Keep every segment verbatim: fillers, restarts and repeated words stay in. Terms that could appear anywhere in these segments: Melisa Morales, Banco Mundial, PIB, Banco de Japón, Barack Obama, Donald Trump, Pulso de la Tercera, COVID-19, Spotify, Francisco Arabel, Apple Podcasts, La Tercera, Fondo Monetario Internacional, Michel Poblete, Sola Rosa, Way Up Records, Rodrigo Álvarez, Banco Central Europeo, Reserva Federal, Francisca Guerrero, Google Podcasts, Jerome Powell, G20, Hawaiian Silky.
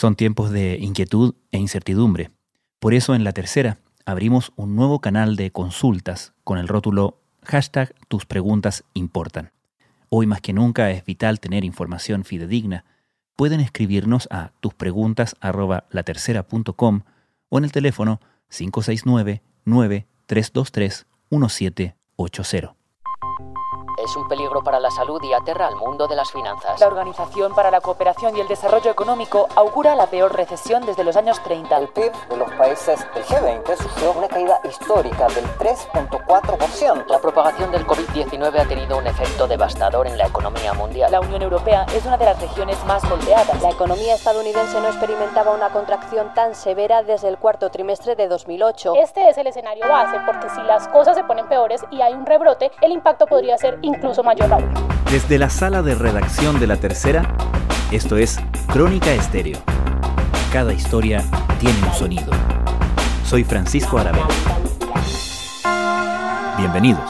Son tiempos de inquietud e incertidumbre. Por eso en La Tercera abrimos un nuevo canal de consultas con el rótulo hashtag tus preguntas importan. Hoy más que nunca es vital tener información fidedigna. Pueden escribirnos a tuspreguntas arroba latercera punto com o en el teléfono cinco seis nueve, nueve tres dos tres, uno siete ocho cero. Es un peligro para la salud y aterra al mundo de las finanzas. La Organización para la Cooperación y el Desarrollo Económico augura la peor recesión desde los años treinta. El P I B de los países del G veinte sufrió una caída histórica del tres coma cuatro por ciento. La propagación del covid diecinueve ha tenido un efecto devastador en la economía mundial. La Unión Europea es una de las regiones más golpeadas. La economía estadounidense no experimentaba una contracción tan severa desde el cuarto trimestre de dos mil ocho. Este es el escenario base, porque si las cosas se ponen peores y hay un rebrote, el impacto podría ser incluso mayor aún. Desde la sala de redacción de La Tercera, esto es Crónica Estéreo. Cada historia tiene un sonido. Soy Francisco Arabel. Bienvenidos.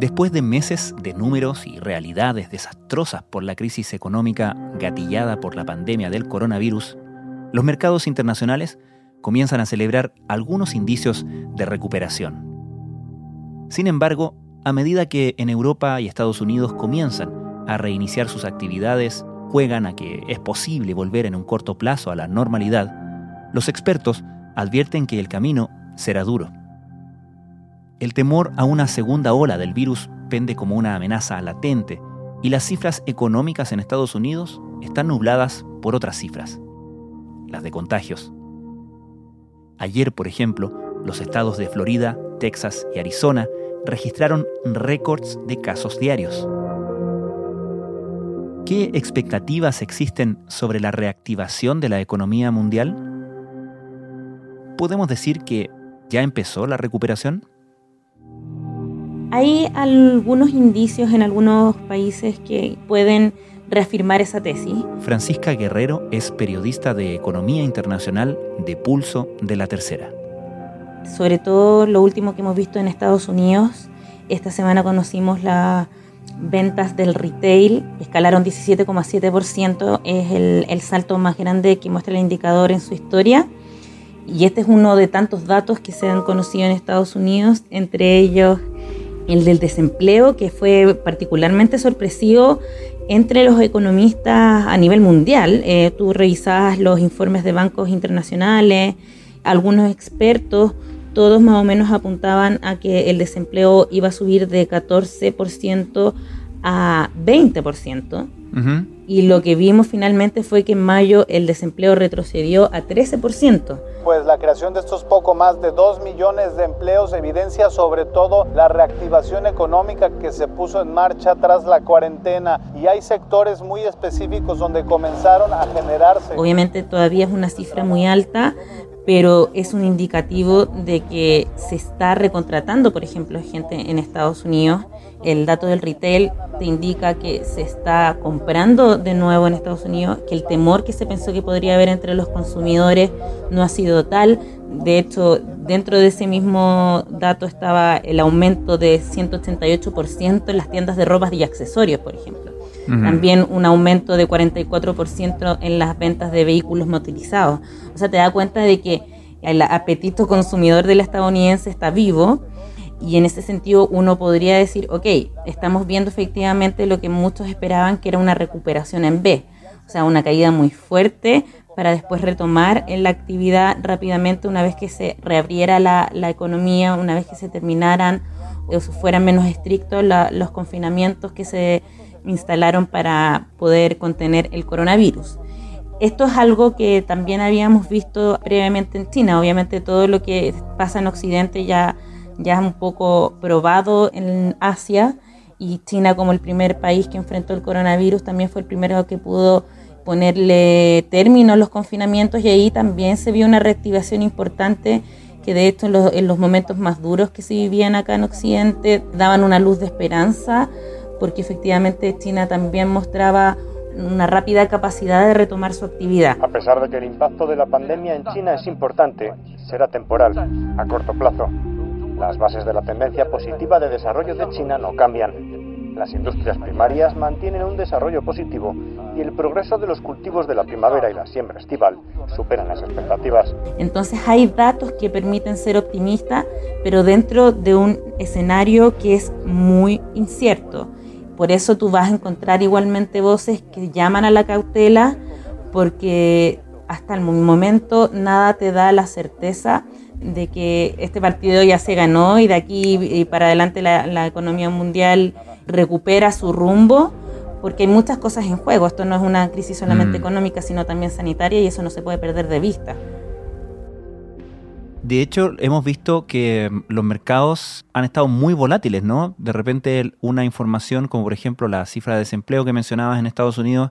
Después de meses de números y realidades desastrosas por la crisis económica gatillada por la pandemia del coronavirus, los mercados internacionales comienzan a celebrar algunos indicios de recuperación. Sin embargo, a medida que en Europa y Estados Unidos comienzan a reiniciar sus actividades, juegan a que es posible volver en un corto plazo a la normalidad, los expertos advierten que el camino será duro. El temor a una segunda ola del virus pende como una amenaza latente y las cifras económicas en Estados Unidos están nubladas por otras cifras, las de contagios. Ayer, por ejemplo, los estados de Florida, Texas y Arizona registraron récords de casos diarios. ¿Qué expectativas existen sobre la reactivación de la economía mundial? ¿Podemos decir que ya empezó la recuperación? Hay algunos indicios en algunos países que pueden reafirmar esa tesis. Francisca Guerrero es periodista de Economía Internacional de Pulso de la Tercera. Sobre todo lo último que hemos visto en Estados Unidos. Esta semana conocimos las ventas del retail, escalaron diecisiete coma siete por ciento, es el, el salto más grande que muestra el indicador en su historia. Y este es uno de tantos datos que se han conocido en Estados Unidos, entre ellos el del desempleo, que fue particularmente sorpresivo entre los economistas a nivel mundial. Eh, tú revisabas los informes de bancos internacionales, algunos expertos, todos más o menos apuntaban a que el desempleo iba a subir de catorce por ciento a veinte por ciento. Uh-huh. Y lo que vimos finalmente fue que en mayo el desempleo retrocedió a trece por ciento. Pues la creación de estos poco más de dos millones de empleos evidencia sobre todo la reactivación económica que se puso en marcha tras la cuarentena, y hay sectores muy específicos donde comenzaron a generarse. Obviamente todavía es una cifra muy alta, pero es un indicativo de que se está recontratando, por ejemplo, gente en Estados Unidos. El dato del retail te indica que se está comprando de nuevo en Estados Unidos, que el temor que se pensó que podría haber entre los consumidores no ha sido tal. De hecho, dentro de ese mismo dato estaba el aumento de ciento ochenta y ocho por ciento en las tiendas de ropas y accesorios, por ejemplo. Uh-huh. También un aumento de cuarenta y cuatro por ciento en las ventas de vehículos motorizados. O sea, te das cuenta de que el apetito consumidor del estadounidense está vivo, y en ese sentido uno podría decir, ok, estamos viendo efectivamente lo que muchos esperaban, que era una recuperación en B, o sea, una caída muy fuerte para después retomar en la actividad rápidamente una vez que se reabriera la, la economía, una vez que se terminaran o fueran menos estrictos la, los confinamientos que se instalaron para poder contener el coronavirus. Esto es algo que también habíamos visto previamente en China. Obviamente todo lo que pasa en Occidente ya, ya es un poco probado en Asia, y China, como el primer país que enfrentó el coronavirus, también fue el primero que pudo ponerle término a los confinamientos, y ahí también se vio una reactivación importante que de hecho en los, en los momentos más duros que se vivían acá en Occidente daban una luz de esperanza, porque efectivamente China también mostraba una rápida capacidad de retomar su actividad. A pesar de que el impacto de la pandemia en China es importante, será temporal, a corto plazo. Las bases de la tendencia positiva de desarrollo de China no cambian. Las industrias primarias mantienen un desarrollo positivo y el progreso de los cultivos de la primavera y la siembra estival superan las expectativas. Entonces hay datos que permiten ser optimistas, pero dentro de un escenario que es muy incierto. Por eso tú vas a encontrar igualmente voces que llaman a la cautela, porque hasta el momento nada te da la certeza de que este partido ya se ganó y de aquí para adelante la, la economía mundial recupera su rumbo, porque hay muchas cosas en juego. Esto no es una crisis solamente mm. económica, sino también sanitaria, y eso no se puede perder de vista. De hecho, hemos visto que los mercados han estado muy volátiles, ¿no? De repente una información como por ejemplo la cifra de desempleo que mencionabas en Estados Unidos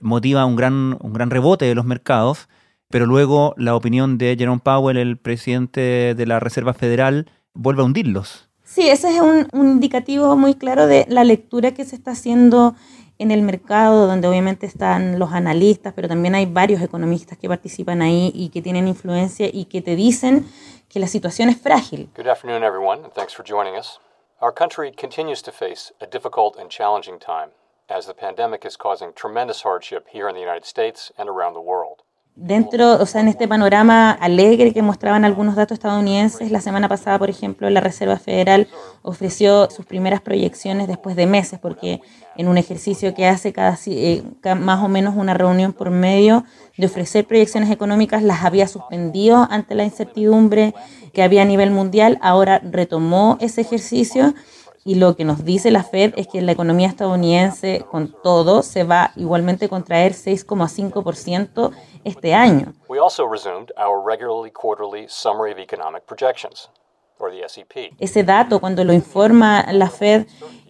motiva un gran, un gran rebote de los mercados, pero luego la opinión de Jerome Powell, el presidente de la Reserva Federal, vuelve a hundirlos. Sí, ese es un, un indicativo muy claro de la lectura que se está haciendo en el mercado, donde obviamente están los analistas, pero también hay varios economistas que participan ahí y que tienen influencia y que te dicen que la situación es frágil. Good afternoon, everyone, and thanks for joining us. Our country continues to face a difficult and challenging time, as the pandemic is causing tremendous hardship here in the United States and around the world. Dentro, o sea, en este panorama alegre que mostraban algunos datos estadounidenses, la semana pasada, por ejemplo, la Reserva Federal ofreció sus primeras proyecciones después de meses, porque en un ejercicio que hace cada, eh, más o menos una reunión por medio de ofrecer proyecciones económicas, las había suspendido ante la incertidumbre que había a nivel mundial. Ahora retomó ese ejercicio y lo que nos dice la Fed es que la economía estadounidense, con todo, se va igualmente a contraer seis coma cinco por ciento este año. We also resumed our regularly quarterly summary of economic projections, or the S E P. Ese dato, cuando lo informa la Fed,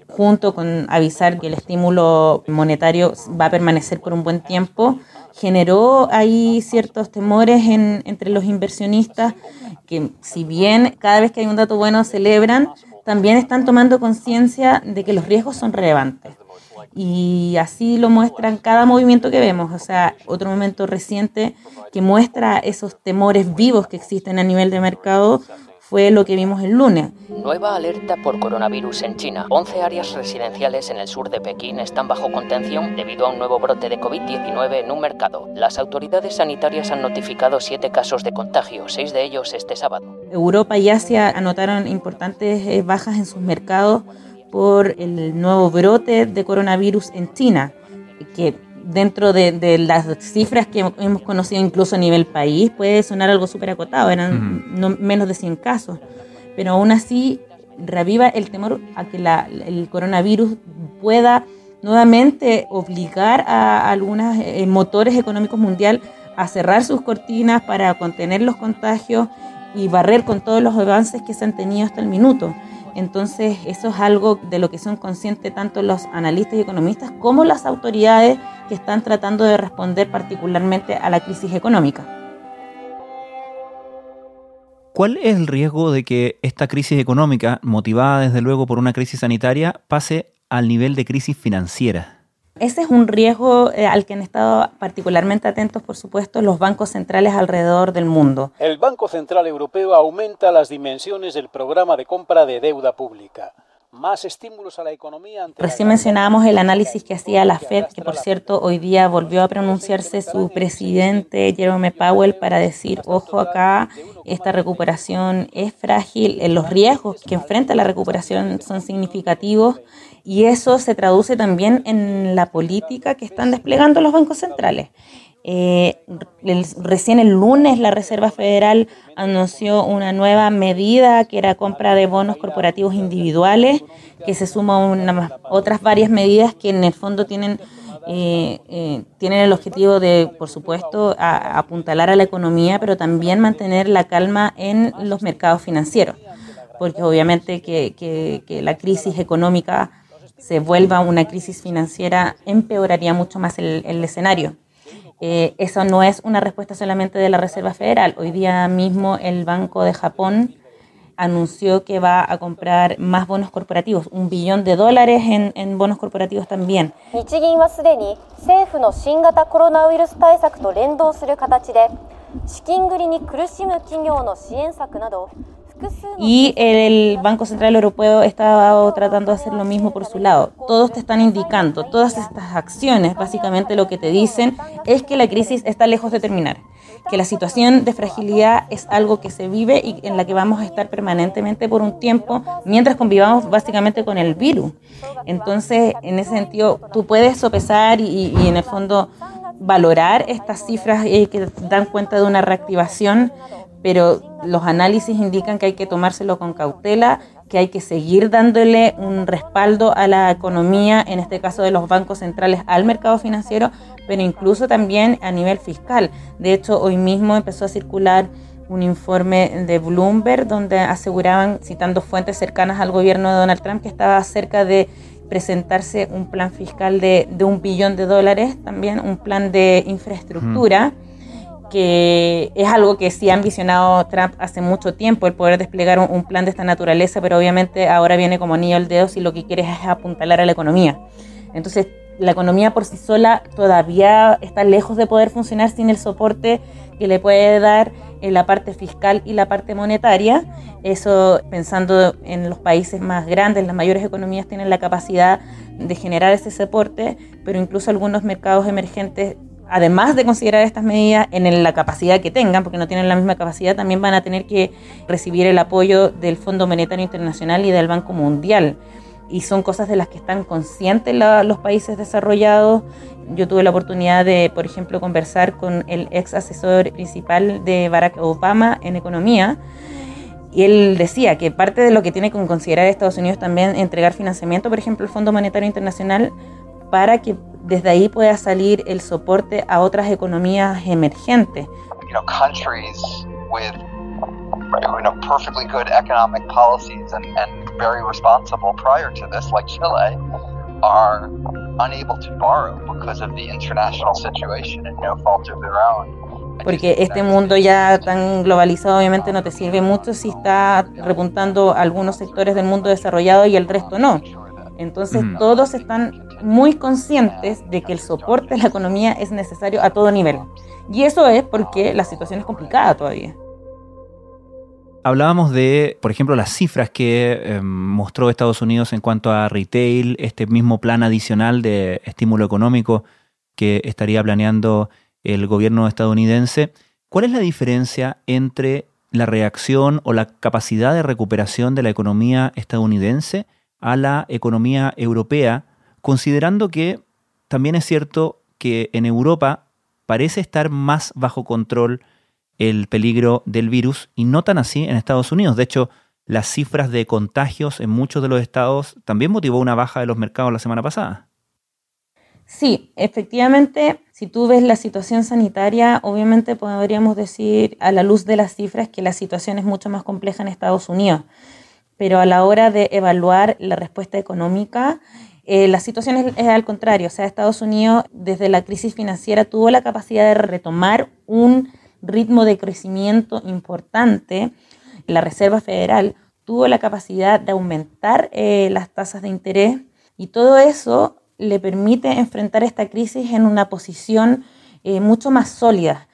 junto con avisar que el estímulo monetario va a permanecer por un buen tiempo, generó ahí ciertos temores en, entre los inversionistas, que si bien cada vez que hay un dato bueno celebran, también están tomando conciencia de que los riesgos son relevantes. Y así lo muestran cada movimiento que vemos. O sea, otro momento reciente que muestra esos temores vivos que existen a nivel de mercado fue lo que vimos el lunes. Nueva alerta por coronavirus en China. once áreas residenciales en el sur de Pekín están bajo contención debido a un nuevo brote de covid diecinueve en un mercado. Las autoridades sanitarias han notificado siete casos de contagio, seis de ellos este sábado. Europa y Asia anotaron importantes bajas en sus mercados por el nuevo brote de coronavirus en China, que dentro de, de las cifras que hemos conocido incluso a nivel país puede sonar algo súper acotado, eran no, menos de cien casos, pero aún así reviva el temor a que la, el coronavirus pueda nuevamente obligar a algunos eh, motores económicos mundial a cerrar sus cortinas para contener los contagios y barrer con todos los avances que se han tenido hasta el minuto. Entonces eso es algo de lo que son conscientes tanto los analistas y economistas como las autoridades que están tratando de responder particularmente a la crisis económica. ¿Cuál es el riesgo de que esta crisis económica, motivada desde luego por una crisis sanitaria, pase al nivel de crisis financiera? Ese es un riesgo eh, al que han estado particularmente atentos, por supuesto, los bancos centrales alrededor del mundo. El Banco Central Europeo aumenta las dimensiones del programa de compra de deuda pública. Más estímulos a la economía. Ante Recién la... mencionábamos el análisis que hacía la Fed, que por cierto hoy día volvió a pronunciarse su presidente Jerome Powell para decir, ojo acá, esta recuperación es frágil, los riesgos que enfrenta la recuperación son significativos y eso se traduce también en la política que están desplegando los bancos centrales. Eh, el, recién el lunes la Reserva Federal anunció una nueva medida que era compra de bonos corporativos individuales, que se suma a una, otras varias medidas que en el fondo tienen, eh, eh, tienen el objetivo de, por supuesto, a, a apuntalar a la economía, pero también mantener la calma en los mercados financieros, porque obviamente que, que, que la crisis económica se vuelva una crisis financiera empeoraría mucho más el, el escenario. Eh, eso no es una respuesta solamente de la Reserva Federal. Hoy día mismo el Banco de Japón anunció que va a comprar más bonos corporativos, un billón de dólares en, en bonos corporativos también. Y el Banco Central Europeo está tratando de hacer lo mismo por su lado. Todos te están indicando, todas estas acciones, básicamente lo que te dicen es que la crisis está lejos de terminar, que la situación de fragilidad es algo que se vive y en la que vamos a estar permanentemente por un tiempo mientras convivamos básicamente con el virus. Entonces, en ese sentido, tú puedes sopesar y, y en el fondo valorar estas cifras que dan cuenta de una reactivación, pero los análisis indican que hay que tomárselo con cautela, que hay que seguir dándole un respaldo a la economía, en este caso de los bancos centrales, al mercado financiero, pero incluso también a nivel fiscal. De hecho, hoy mismo empezó a circular un informe de Bloomberg donde aseguraban, citando fuentes cercanas al gobierno de Donald Trump, que estaba cerca de presentarse un plan fiscal de, de un billón de dólares, también un plan de infraestructura, mm. que es algo que sí ha ambicionado Trump hace mucho tiempo, el poder desplegar un, un plan de esta naturaleza, pero obviamente ahora viene como anillo al dedo si lo que quieres es apuntalar a la economía. Entonces, la economía por sí sola todavía está lejos de poder funcionar sin el soporte que le puede dar en la parte fiscal y la parte monetaria. Eso, pensando en los países más grandes, las mayores economías tienen la capacidad de generar ese soporte, pero incluso algunos mercados emergentes, además de considerar estas medidas en la capacidad que tengan, porque no tienen la misma capacidad, también van a tener que recibir el apoyo del Fondo Monetario Internacional y del Banco Mundial. Y son cosas de las que están conscientes la, los países desarrollados. Yo tuve la oportunidad de, por ejemplo, conversar con el ex asesor principal de Barack Obama en economía, y él decía que parte de lo que tiene que considerar Estados Unidos también entregar financiamiento, por ejemplo, el Fondo Monetario Internacional, para que desde ahí pueda salir el soporte a otras economías emergentes. You know, countries with you know perfectly good economic policies and, and very responsible prior to this, like Chile, are unable to borrow because of the international situation and no fault of their own. Porque este mundo ya tan globalizado obviamente no te sirve mucho si está repuntando algunos sectores del mundo desarrollado y el resto no. Entonces mm. todos están muy conscientes de que el soporte a la economía es necesario a todo nivel. Y eso es porque la situación es complicada todavía. Hablábamos de, por ejemplo, las cifras que eh, mostró Estados Unidos en cuanto a retail, este mismo plan adicional de estímulo económico que estaría planeando el gobierno estadounidense. ¿Cuál es la diferencia entre la reacción o la capacidad de recuperación de la economía estadounidense a la economía europea, considerando que también es cierto que en Europa parece estar más bajo control el peligro del virus y no tan así en Estados Unidos? De hecho, las cifras de contagios en muchos de los estados también motivó una baja de los mercados la semana pasada. Sí, efectivamente, si tú ves la situación sanitaria, obviamente podríamos decir a la luz de las cifras que la situación es mucho más compleja en Estados Unidos. Pero a la hora de evaluar la respuesta económica, Eh, la situación es, es al contrario. O sea, Estados Unidos desde la crisis financiera tuvo la capacidad de retomar un ritmo de crecimiento importante. La Reserva Federal tuvo la capacidad de aumentar eh, las tasas de interés y todo eso le permite enfrentar esta crisis en una posición eh, mucho más sólida.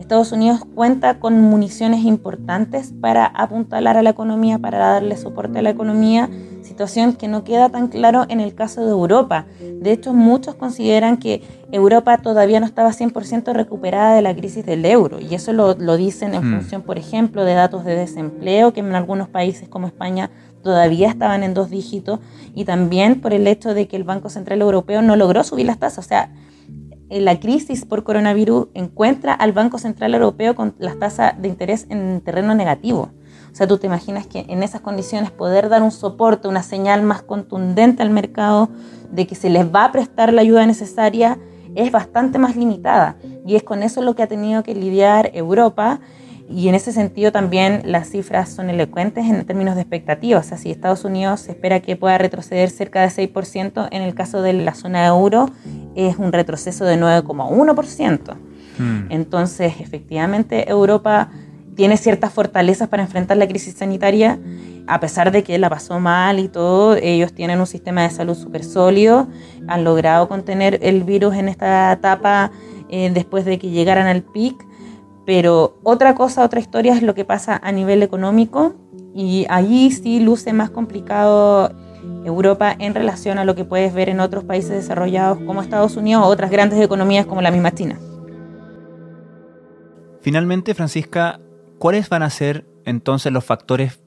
Estados Unidos cuenta con municiones importantes para apuntalar a la economía, para darle soporte a la economía, situación que no queda tan claro en el caso de Europa. De hecho, muchos consideran que Europa todavía no estaba cien por ciento recuperada de la crisis del euro, y eso lo, lo dicen en mm. función, por ejemplo, de datos de desempleo, que en algunos países como España todavía estaban en dos dígitos, y también por el hecho de que el Banco Central Europeo no logró subir las tasas. O sea, la crisis por coronavirus encuentra al Banco Central Europeo con las tasas de interés en terreno negativo. O sea, tú te imaginas que en esas condiciones poder dar un soporte, una señal más contundente al mercado de que se les va a prestar la ayuda necesaria es bastante más limitada. Y es con eso lo que ha tenido que lidiar Europa. Y en ese sentido también las cifras son elocuentes en términos de expectativas. O sea, si Estados Unidos se espera que pueda retroceder cerca de seis por ciento, en el caso de la zona euro es un retroceso de nueve coma uno por ciento. Mm. Entonces, efectivamente, Europa tiene ciertas fortalezas para enfrentar la crisis sanitaria, a pesar de que la pasó mal y todo. Ellos tienen un sistema de salud súper sólido, han logrado contener el virus en esta etapa eh, después de que llegaran al pic, pero otra cosa, otra historia es lo que pasa a nivel económico, y allí sí luce más complicado Europa en relación a lo que puedes ver en otros países desarrollados como Estados Unidos o otras grandes economías como la misma China. Finalmente, Francisca, ¿cuáles van a ser entonces los factores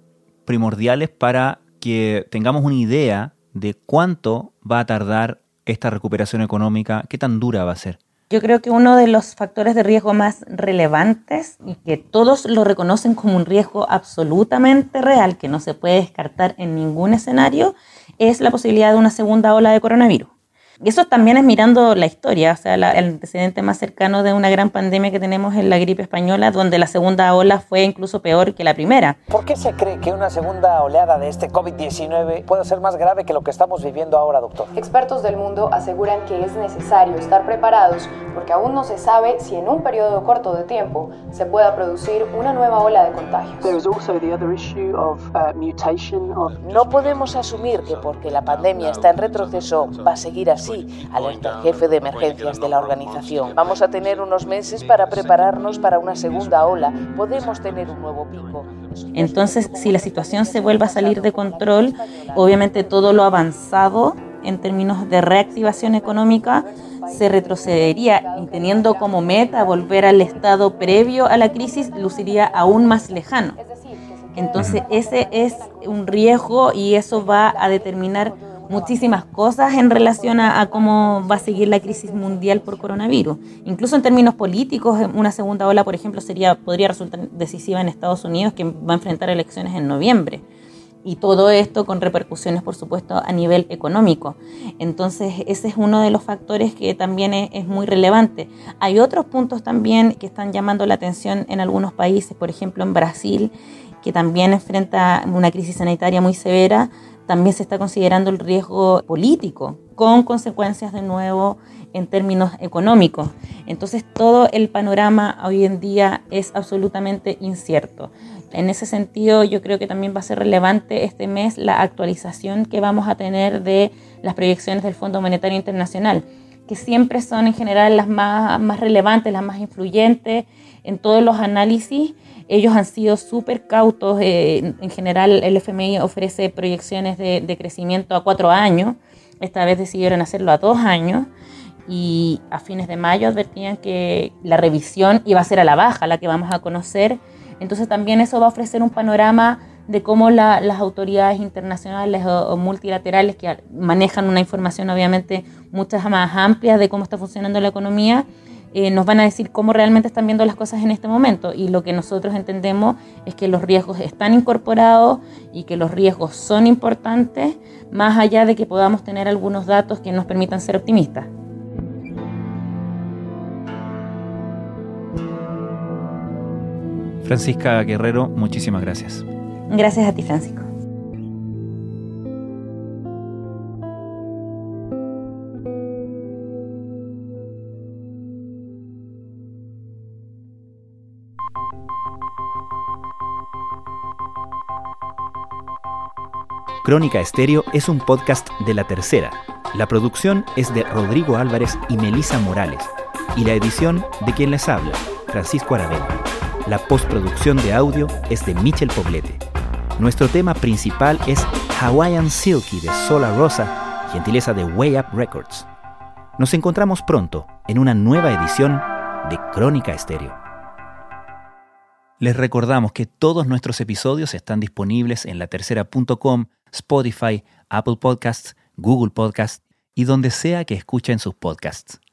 primordiales para que tengamos una idea de cuánto va a tardar esta recuperación económica? ¿Qué tan dura va a ser? Yo creo que uno de los factores de riesgo más relevantes, y que todos lo reconocen como un riesgo absolutamente real, que no se puede descartar en ningún escenario, es la posibilidad de una segunda ola de coronavirus. Y eso también es mirando la historia, o sea, la, el antecedente más cercano de una gran pandemia que tenemos es la gripe española, donde la segunda ola fue incluso peor que la primera. ¿Por qué se cree que una segunda oleada de este covid diecinueve puede ser más grave que lo que estamos viviendo ahora, doctor? Expertos del mundo aseguran que es necesario estar preparados porque aún no se sabe si en un periodo corto de tiempo se pueda producir una nueva ola de contagios. No podemos asumir que porque la pandemia está en retroceso va a seguir así. Sí, alerta el jefe de emergencias de la organización. Vamos a tener unos meses para prepararnos para una segunda ola. Podemos tener un nuevo pico. Entonces, si la situación se vuelve a salir de control, obviamente todo lo avanzado en términos de reactivación económica se retrocedería, y teniendo como meta volver al estado previo a la crisis, luciría aún más lejano. Entonces, ese es un riesgo y eso va a determinar muchísimas cosas en relación a, a cómo va a seguir la crisis mundial por coronavirus. Incluso en términos políticos, una segunda ola, por ejemplo, sería podría resultar decisiva en Estados Unidos, que va a enfrentar elecciones en noviembre. Y todo esto con repercusiones, por supuesto, a nivel económico. Entonces, ese es uno de los factores que también es, es muy relevante. Hay otros puntos también que están llamando la atención en algunos países, por ejemplo, en Brasil, que también enfrenta una crisis sanitaria muy severa. También se está considerando el riesgo político, con consecuencias de nuevo en términos económicos. Entonces, todo el panorama hoy en día es absolutamente incierto. En ese sentido, yo creo que también va a ser relevante este mes la actualización que vamos a tener de las proyecciones del Fondo Monetario Internacional, que siempre son en general las más, más relevantes, las más influyentes en todos los análisis. Ellos han sido súper cautos. Eh, en general, el F M I ofrece proyecciones de, de crecimiento a cuatro años. Esta vez decidieron hacerlo a dos años. Y a fines de mayo advertían que la revisión iba a ser a la baja, la que vamos a conocer. Entonces, también eso va a ofrecer un panorama de cómo la, las autoridades internacionales o, o multilaterales, que manejan una información obviamente muchas más amplia de cómo está funcionando la economía, Eh, nos van a decir cómo realmente están viendo las cosas en este momento. Y lo que nosotros entendemos es que los riesgos están incorporados y que los riesgos son importantes, más allá de que podamos tener algunos datos que nos permitan ser optimistas. Francisca Guerrero, muchísimas gracias. Gracias a ti, Francisco. Crónica Estéreo es un podcast de La Tercera. La producción es de Rodrigo Álvarez y Melisa Morales, y la edición de quien les habla, Francisco Arabel. La postproducción de audio es de Michel Poblete. Nuestro tema principal es Hawaiian Silky de Sola Rosa, gentileza de Way Up Records. Nos encontramos pronto en una nueva edición de Crónica Estéreo. Les recordamos que todos nuestros episodios están disponibles en la tercera punto com, Spotify, Apple Podcasts, Google Podcasts y donde sea que escuchen sus podcasts.